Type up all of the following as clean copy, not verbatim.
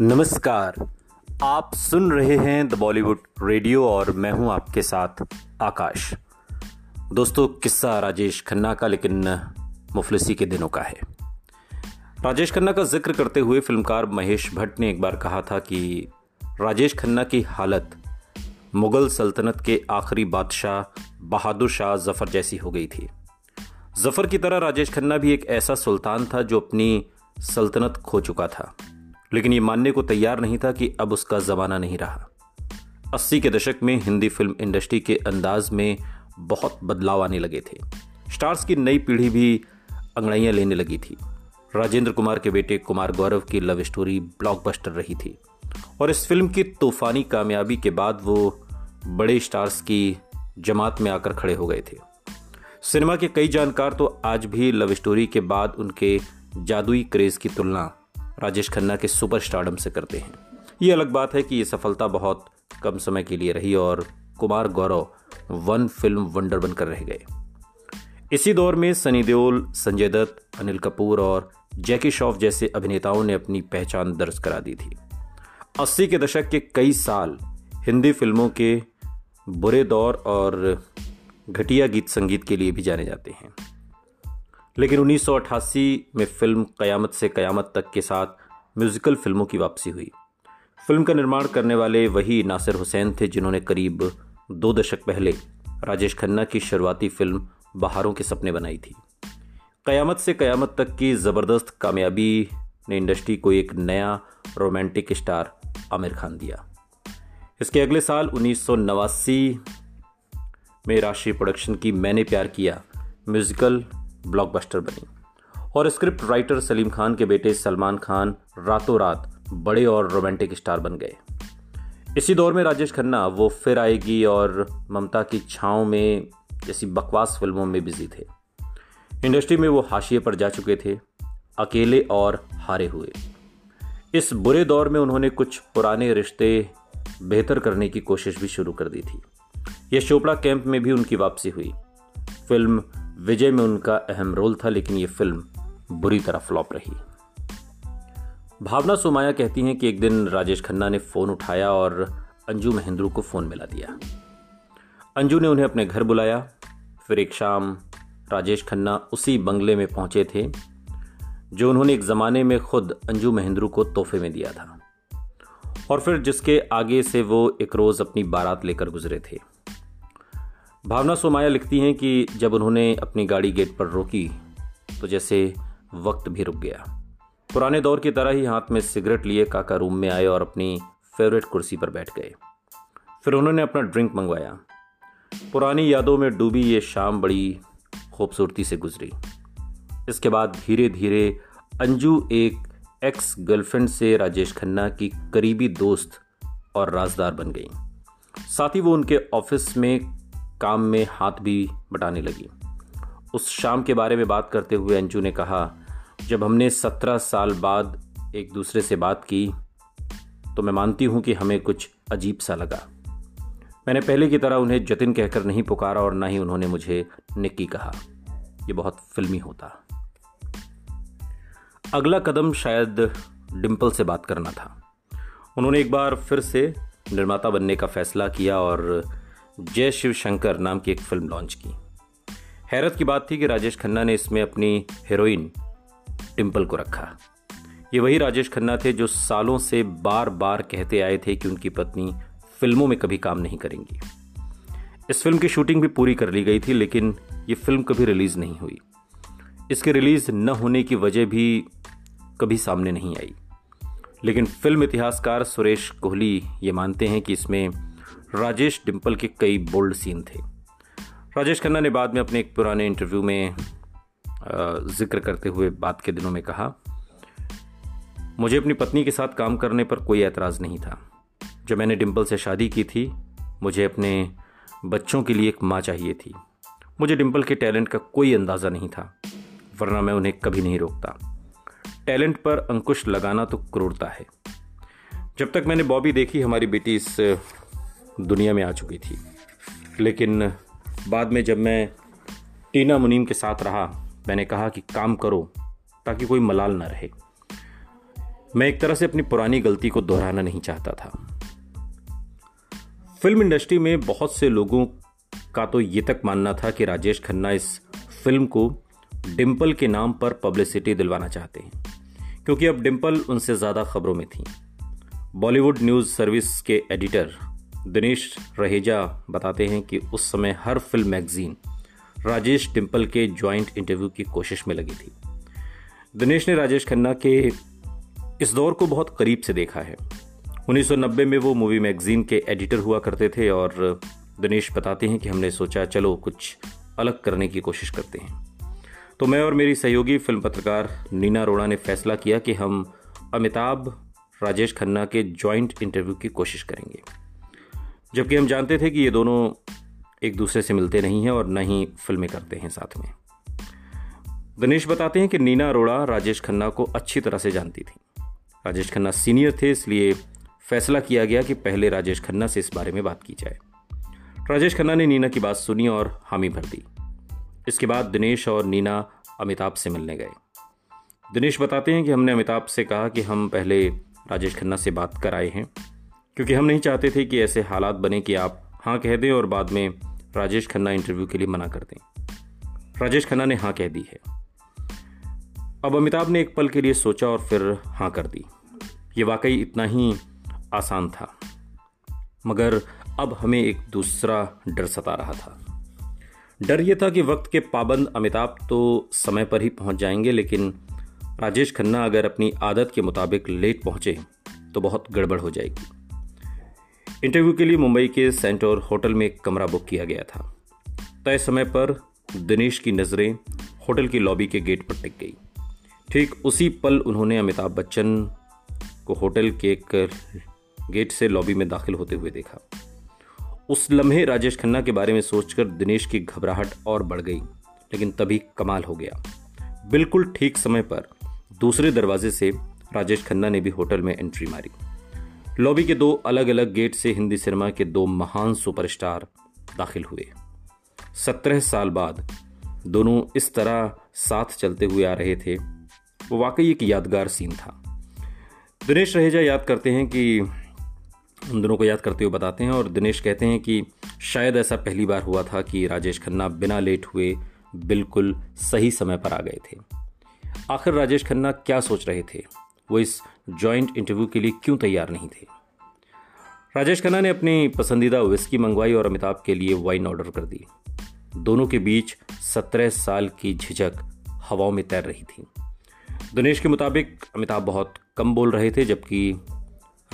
नमस्कार, आप सुन रहे हैं द बॉलीवुड रेडियो और मैं हूं आपके साथ आकाश। दोस्तों, किस्सा राजेश खन्ना का लेकिन मुफलिसी के दिनों का है। राजेश खन्ना का जिक्र करते हुए फिल्मकार महेश भट्ट ने एक बार कहा था कि राजेश खन्ना की हालत मुग़ल सल्तनत के आखिरी बादशाह बहादुर शाह ज़फ़र जैसी हो गई थी। ज़फ़र की तरह राजेश खन्ना भी एक ऐसा सुल्तान था जो अपनी सल्तनत खो चुका था, लेकिन ये मानने को तैयार नहीं था कि अब उसका ज़माना नहीं रहा। 80 के दशक में हिंदी फिल्म इंडस्ट्री के अंदाज में बहुत बदलाव आने लगे थे। स्टार्स की नई पीढ़ी भी अंगड़ाइयाँ लेने लगी थी। राजेंद्र कुमार के बेटे कुमार गौरव की लव स्टोरी ब्लॉकबस्टर रही थी और इस फिल्म की तूफ़ानी कामयाबी के बाद वो बड़े स्टार्स की जमात में आकर खड़े हो गए थे। सिनेमा के कई जानकार तो आज भी लव स्टोरी के बाद उनके जादुई क्रेज़ की तुलना राजेश खन्ना के सुपर स्टारडम से करते हैं। ये अलग बात है कि ये सफलता बहुत कम समय के लिए रही और Kumar Gaurav one film wonder बनकर रह गए। इसी दौर में सनी देओल, संजय दत्त, अनिल कपूर और जैकी श्रॉफ जैसे अभिनेताओं ने अपनी पहचान दर्ज करा दी थी। 80 के दशक के कई साल हिंदी फिल्मों के बुरे दौर और घटिया गीत संगीत के लिए भी जाने जाते हैं, लेकिन 1988 में फिल्म क़यामत से क़यामत तक के साथ म्यूज़िकल फिल्मों की वापसी हुई। फिल्म का निर्माण करने वाले वही नासिर हुसैन थे जिन्होंने करीब 2 दशक पहले राजेश खन्ना की शुरुआती फिल्म बहारों के सपने बनाई थी। क़यामत से क़यामत तक की ज़बरदस्त कामयाबी ने इंडस्ट्री को एक नया रोमांटिक स्टार आमिर खान दिया। इसके अगले साल 1989 में राशि प्रोडक्शन की मैंने प्यार किया म्यूज़िकल ब्लॉकबस्टर बनी और स्क्रिप्ट राइटर सलीम खान के बेटे सलमान खान रातों रात बड़े और रोमांटिक स्टार बन गए। इसी दौर में राजेश खन्ना वो फिर आएगी और ममता की छाँव में जैसी बकवास फिल्मों में बिजी थे। इंडस्ट्री में वो हाशिए पर जा चुके थे, अकेले और हारे हुए। इस बुरे दौर में उन्होंने कुछ पुराने रिश्ते बेहतर करने की कोशिश भी शुरू कर दी थी। यश चोपड़ा कैंप में भी उनकी वापसी हुई। फिल्म विजय में उनका अहम रोल था, लेकिन ये फिल्म बुरी तरह फ्लॉप रही। भावना सोमाया कहती हैं कि एक दिन राजेश खन्ना ने फ़ोन उठाया और अंजू महेंद्रू को फ़ोन मिला दिया। अंजू ने उन्हें अपने घर बुलाया। फिर एक शाम राजेश खन्ना उसी बंगले में पहुंचे थे जो उन्होंने एक ज़माने में खुद अंजू महेंद्रू को तोहफे में दिया था और फिर जिसके आगे से वो एक रोज़ अपनी बारात लेकर गुजरे थे। भावना सोमाया लिखती हैं कि जब उन्होंने अपनी गाड़ी गेट पर रोकी तो जैसे वक्त भी रुक गया। पुराने दौर की तरह ही हाथ में सिगरेट लिए काका रूम में आए और अपनी फेवरेट कुर्सी पर बैठ गए। फिर उन्होंने अपना ड्रिंक मंगवाया। पुरानी यादों में डूबी ये शाम बड़ी खूबसूरती से गुजरी। इसके बाद धीरे धीरे अंजू एक एक्स गर्लफ्रेंड से राजेश खन्ना की करीबी दोस्त और राजदार बन गई। साथ ही वो उनके ऑफिस में काम में हाथ भी बटाने लगी। उस शाम के बारे में बात करते हुए अंजू ने कहा, जब हमने 17 साल बाद एक दूसरे से बात की तो मैं मानती हूँ कि हमें कुछ अजीब सा लगा। मैंने पहले की तरह उन्हें जतिन कहकर नहीं पुकारा और ना ही उन्होंने मुझे निक्की कहा। ये बहुत फिल्मी होता। अगला कदम शायद डिम्पल से बात करना था। उन्होंने एक बार फिर से निर्माता बनने का फैसला किया और जय शिव शंकर नाम की एक फिल्म लॉन्च की। हैरत की बात थी कि राजेश खन्ना ने इसमें अपनी हीरोइन डिम्पल को रखा। ये वही राजेश खन्ना थे जो सालों से बार बार कहते आए थे कि उनकी पत्नी फिल्मों में कभी काम नहीं करेंगी। इस फिल्म की शूटिंग भी पूरी कर ली गई थी, लेकिन ये फिल्म कभी रिलीज़ नहीं हुई। इसके रिलीज़ न होने की वजह भी कभी सामने नहीं आई, लेकिन फिल्म इतिहासकार सुरेश कोहली ये मानते हैं कि इसमें राजेश डिम्पल के कई बोल्ड सीन थे। राजेश खन्ना ने बाद में अपने एक पुराने इंटरव्यू में जिक्र करते हुए बात के दिनों में कहा, मुझे अपनी पत्नी के साथ काम करने पर कोई एतराज़ नहीं था। जब मैंने डिम्पल से शादी की थी, मुझे अपने बच्चों के लिए एक माँ चाहिए थी। मुझे डिम्पल के टैलेंट का कोई अंदाज़ा नहीं था, वरना मैं उन्हें कभी नहीं रोकता। टैलेंट पर अंकुश लगाना तो क्रूरता है। जब तक मैंने बॉबी देखी, हमारी बेटी इस दुनिया में आ चुकी थी, लेकिन बाद में जब मैं टीना मुनीम के साथ रहा, मैंने कहा कि काम करो ताकि कोई मलाल ना रहे। मैं एक तरह से अपनी पुरानी गलती को दोहराना नहीं चाहता था। फिल्म इंडस्ट्री में बहुत से लोगों का तो ये तक मानना था कि राजेश खन्ना इस फिल्म को डिम्पल के नाम पर पब्लिसिटी दिलवाना चाहते हैं, क्योंकि अब डिम्पल उनसे ज़्यादा खबरों में थी। बॉलीवुड न्यूज़ सर्विस के एडिटर दिनेश रहेजा बताते हैं कि उस समय हर फिल्म मैगजीन राजेश डिम्पल के जॉइंट इंटरव्यू की कोशिश में लगी थी। दिनेश ने राजेश खन्ना के इस दौर को बहुत करीब से देखा है। 1990 में वो मूवी मैगजीन के एडिटर हुआ करते थे और दिनेश बताते हैं कि हमने सोचा चलो कुछ अलग करने की कोशिश करते हैं, तो मैं और मेरी सहयोगी फिल्म पत्रकार नीना अरोड़ा ने फैसला किया कि हम अमिताभ राजेश खन्ना के जॉइंट इंटरव्यू की कोशिश करेंगे, जबकि हम जानते थे कि ये दोनों एक दूसरे से मिलते नहीं हैं और न ही फिल्में करते हैं साथ में। दिनेश बताते हैं कि नीना अरोड़ा राजेश खन्ना को अच्छी तरह से जानती थी। राजेश खन्ना सीनियर थे, इसलिए फैसला किया गया कि पहले राजेश खन्ना से इस बारे में बात की जाए। राजेश खन्ना ने नीना की बात सुनी और हामी भर दी। इसके बाद दिनेश और नीना अमिताभ से मिलने गए। दिनेश बताते हैं कि हमने अमिताभ से कहा कि हम पहले राजेश खन्ना से बात कराए हैं, क्योंकि हम नहीं चाहते थे कि ऐसे हालात बने कि आप हाँ कह दें और बाद में राजेश खन्ना इंटरव्यू के लिए मना कर दें। राजेश खन्ना ने हाँ कह दी है। अब अमिताभ ने एक पल के लिए सोचा और फिर हाँ कर दी। ये वाकई इतना ही आसान था, मगर अब हमें एक दूसरा डर सता रहा था। डर ये था कि वक्त के पाबंद अमिताभ तो समय पर ही पहुंच जाएंगे, लेकिन राजेश खन्ना अगर अपनी आदत के मुताबिक लेट पहुंचे तो बहुत गड़बड़ हो जाएगी। इंटरव्यू के लिए मुंबई के सेंटोर होटल में एक कमरा बुक किया गया था। तय समय पर दिनेश की नज़रें होटल की लॉबी के गेट पर टिक गई। ठीक उसी पल उन्होंने अमिताभ बच्चन को होटल के एक गेट से लॉबी में दाखिल होते हुए देखा। उस लम्हे राजेश खन्ना के बारे में सोचकर दिनेश की घबराहट और बढ़ गई, लेकिन तभी कमाल हो गया। बिल्कुल ठीक समय पर दूसरे दरवाजे से राजेश खन्ना ने भी होटल में एंट्री मारी। लॉबी के दो अलग अलग गेट से हिंदी सिनेमा के दो महान सुपरस्टार दाखिल हुए। 17 साल बाद दोनों इस तरह साथ चलते हुए आ रहे थे। वो वाकई एक यादगार सीन था। दिनेश रहेजा याद करते हैं कि उन दोनों को याद करते हुए बताते हैं और दिनेश कहते हैं कि शायद ऐसा पहली बार हुआ था कि राजेश खन्ना बिना लेट हुए बिल्कुल सही समय पर आ गए थे। आखिर राजेश खन्ना क्या सोच रहे थे? वो इस जॉइंट इंटरव्यू के लिए क्यों तैयार नहीं थे? राजेश खन्ना ने अपनी पसंदीदा विस्की मंगवाई और अमिताभ के लिए वाइन ऑर्डर कर दी। दोनों के बीच 17 साल की झिझक हवाओं में तैर रही थी। दिनेश के मुताबिक अमिताभ बहुत कम बोल रहे थे, जबकि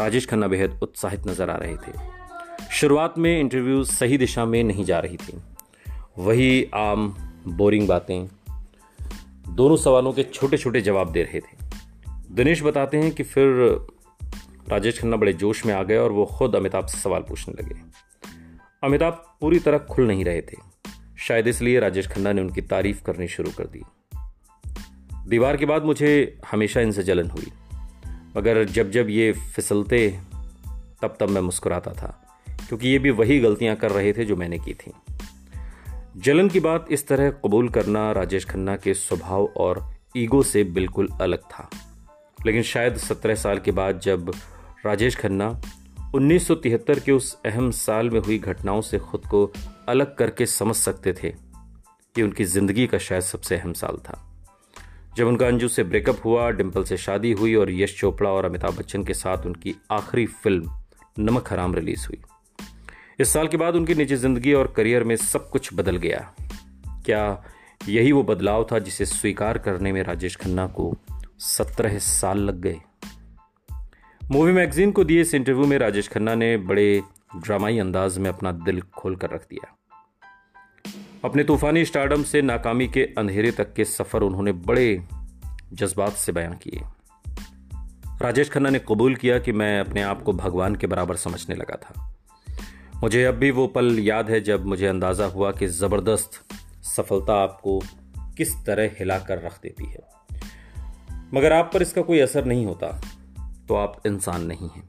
राजेश खन्ना बेहद उत्साहित नजर आ रहे थे। शुरुआत में इंटरव्यू सही दिशा में नहीं जा रही थी। वही आम बोरिंग बातें, दोनों सवालों के छोटे छोटे जवाब दे रहे थे। दिनेश बताते हैं कि फिर राजेश खन्ना बड़े जोश में आ गए और वो खुद अमिताभ से सवाल पूछने लगे। अमिताभ पूरी तरह खुल नहीं रहे थे, शायद इसलिए राजेश खन्ना ने उनकी तारीफ करनी शुरू कर दी। दीवार के बाद मुझे हमेशा इनसे जलन हुई, मगर जब जब ये फिसलते तब तब मैं मुस्कुराता था, क्योंकि ये भी वही गलतियां कर रहे थे जो मैंने की थी। जलन की बात इस तरह कबूल करना राजेश खन्ना के स्वभाव और ईगो से बिल्कुल अलग था। लेकिन शायद 17 साल के बाद जब राजेश खन्ना 1973 के उस अहम साल में हुई घटनाओं से खुद को अलग करके समझ सकते थे, ये उनकी ज़िंदगी का शायद सबसे अहम साल था। जब उनका अंजू से ब्रेकअप हुआ, डिम्पल से शादी हुई और यश चोपड़ा और अमिताभ बच्चन के साथ उनकी आखिरी फिल्म नमक हराम रिलीज हुई। इस साल के बाद उनकी निजी जिंदगी और करियर में सब कुछ बदल गया। क्या यही वो बदलाव था जिसे स्वीकार करने में राजेश खन्ना को 17 साल लग गए? मूवी मैगजीन को दिए इस इंटरव्यू में राजेश खन्ना ने बड़े ड्रामाई अंदाज में अपना दिल खोल कर रख दिया। अपने तूफानी स्टारडम से नाकामी के अंधेरे तक के सफ़र उन्होंने बड़े जज्बात से बयां किए। राजेश खन्ना ने कबूल किया कि मैं अपने आप को भगवान के बराबर समझने लगा था। मुझे अब भी वो पल याद है जब मुझे अंदाज़ा हुआ कि ज़बरदस्त सफलता आपको किस तरह हिला कर रख देती है, मगर आप पर इसका कोई असर नहीं होता तो आप इंसान नहीं हैं।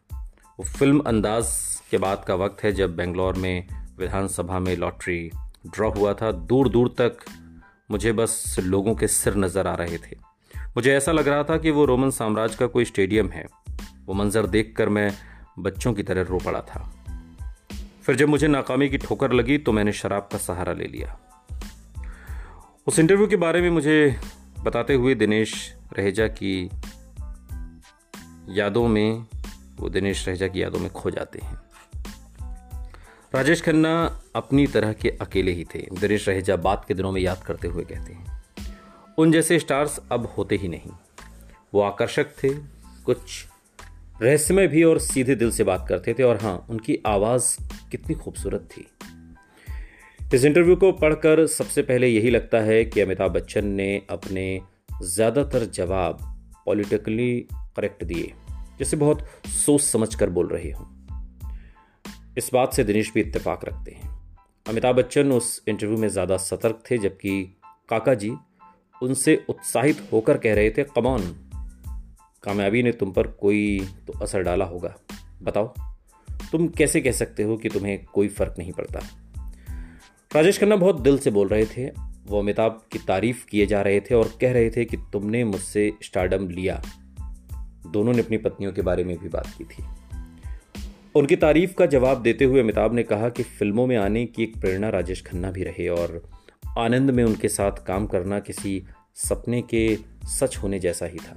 वो फिल्म अंदाज के बाद का वक्त है जब बेंगलोर में विधानसभा में लॉटरी ड्रॉ हुआ था। दूर दूर तक मुझे बस लोगों के सिर नज़र आ रहे थे। मुझे ऐसा लग रहा था कि वो रोमन साम्राज्य का कोई स्टेडियम है। वो मंजर देखकर मैं बच्चों की तरह रो पड़ा था। फिर जब मुझे नाकामी की ठोकर लगी तो मैंने शराब का सहारा ले लिया। उस इंटरव्यू के बारे में मुझे बताते हुए दिनेश रहेजा की यादों में खो जाते हैं। राजेश खन्ना अपनी तरह के अकेले ही थे, दिनेश रहेजा बाद के दिनों में याद करते हुए कहते हैं। उन जैसे स्टार्स अब होते ही नहीं। वो आकर्षक थे, कुछ रहस्यमय भी, और सीधे दिल से बात करते थे। और हाँ, उनकी आवाज़ कितनी खूबसूरत थी। इस इंटरव्यू को पढ़कर सबसे पहले यही लगता है कि अमिताभ बच्चन ने अपने ज़्यादातर जवाब पॉलिटिकली करेक्ट दिए, जैसे बहुत सोच समझ कर बोल रहे हों। इस बात से दिनेश भी इत्तेफाक रखते हैं। अमिताभ बच्चन उस इंटरव्यू में ज़्यादा सतर्क थे, जबकि काका जी उनसे उत्साहित होकर कह रहे थे, कम ऑन, कामयाबी ने तुम पर कोई तो असर डाला होगा, बताओ तुम कैसे कह सकते हो कि तुम्हें कोई फ़र्क नहीं पड़ता। राजेश खन्ना बहुत दिल से बोल रहे थे। वो अमिताभ की तारीफ़ किए जा रहे थे और कह रहे थे कि तुमने मुझसे स्टारडम लिया। दोनों ने अपनी पत्नियों के बारे में भी बात की थी। उनकी तारीफ का जवाब देते हुए अमिताभ ने कहा कि फिल्मों में आने की एक प्रेरणा राजेश खन्ना भी रहे और आनंद में उनके साथ काम करना किसी सपने के सच होने जैसा ही था।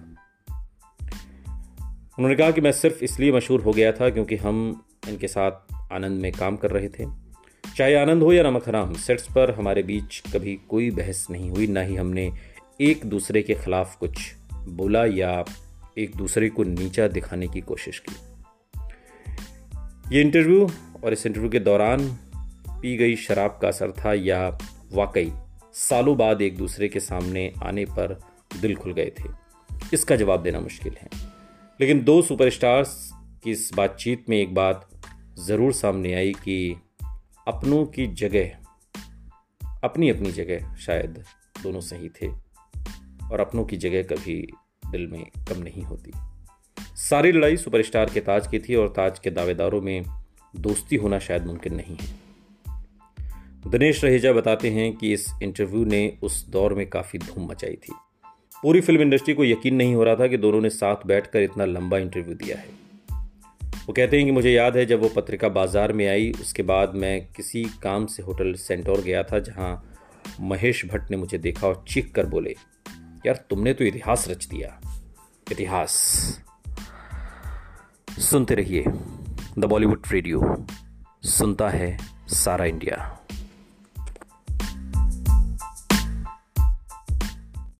उन्होंने कहा कि मैं सिर्फ इसलिए मशहूर हो गया था क्योंकि हम इनके साथ आनंद में काम कर रहे थे। चाहे आनंद हो या नमक हराम, सेट्स पर हमारे बीच कभी कोई बहस नहीं हुई, ना ही हमने एक दूसरे के खिलाफ कुछ बोला या एक दूसरे को नीचा दिखाने की कोशिश की। ये इंटरव्यू और इस इंटरव्यू के दौरान पी गई शराब का असर था या वाकई सालों बाद एक दूसरे के सामने आने पर दिल खुल गए थे, इसका जवाब देना मुश्किल है। लेकिन दो सुपरस्टार्स की इस बातचीत में एक बात ज़रूर सामने आई कि अपनों की जगह, अपनी अपनी जगह शायद दोनों सही थे और अपनों की जगह कभी दिल में कम नहीं होती। सारी लड़ाई सुपरस्टार के ताज की थी और ताज के दावेदारों में दोस्ती होना शायद मुमकिन नहीं है। दिनेश रहेजा बताते हैं कि इस इंटरव्यू ने उस दौर में काफ़ी धूम मचाई थी। पूरी फिल्म इंडस्ट्री को यकीन नहीं हो रहा था कि दोनों ने साथ बैठकर इतना लंबा इंटरव्यू दिया है। वो कहते हैं कि मुझे याद है जब वो पत्रिका बाजार में आई, उसके बाद मैं किसी काम से होटल सेंटोर गया था, जहाँ महेश भट्ट ने मुझे देखा और चीख कर बोले, यार तुमने तो इतिहास रच दिया। इतिहास सुनते रहिए। द बॉलीवुड रेडियो सुनता है सारा इंडिया।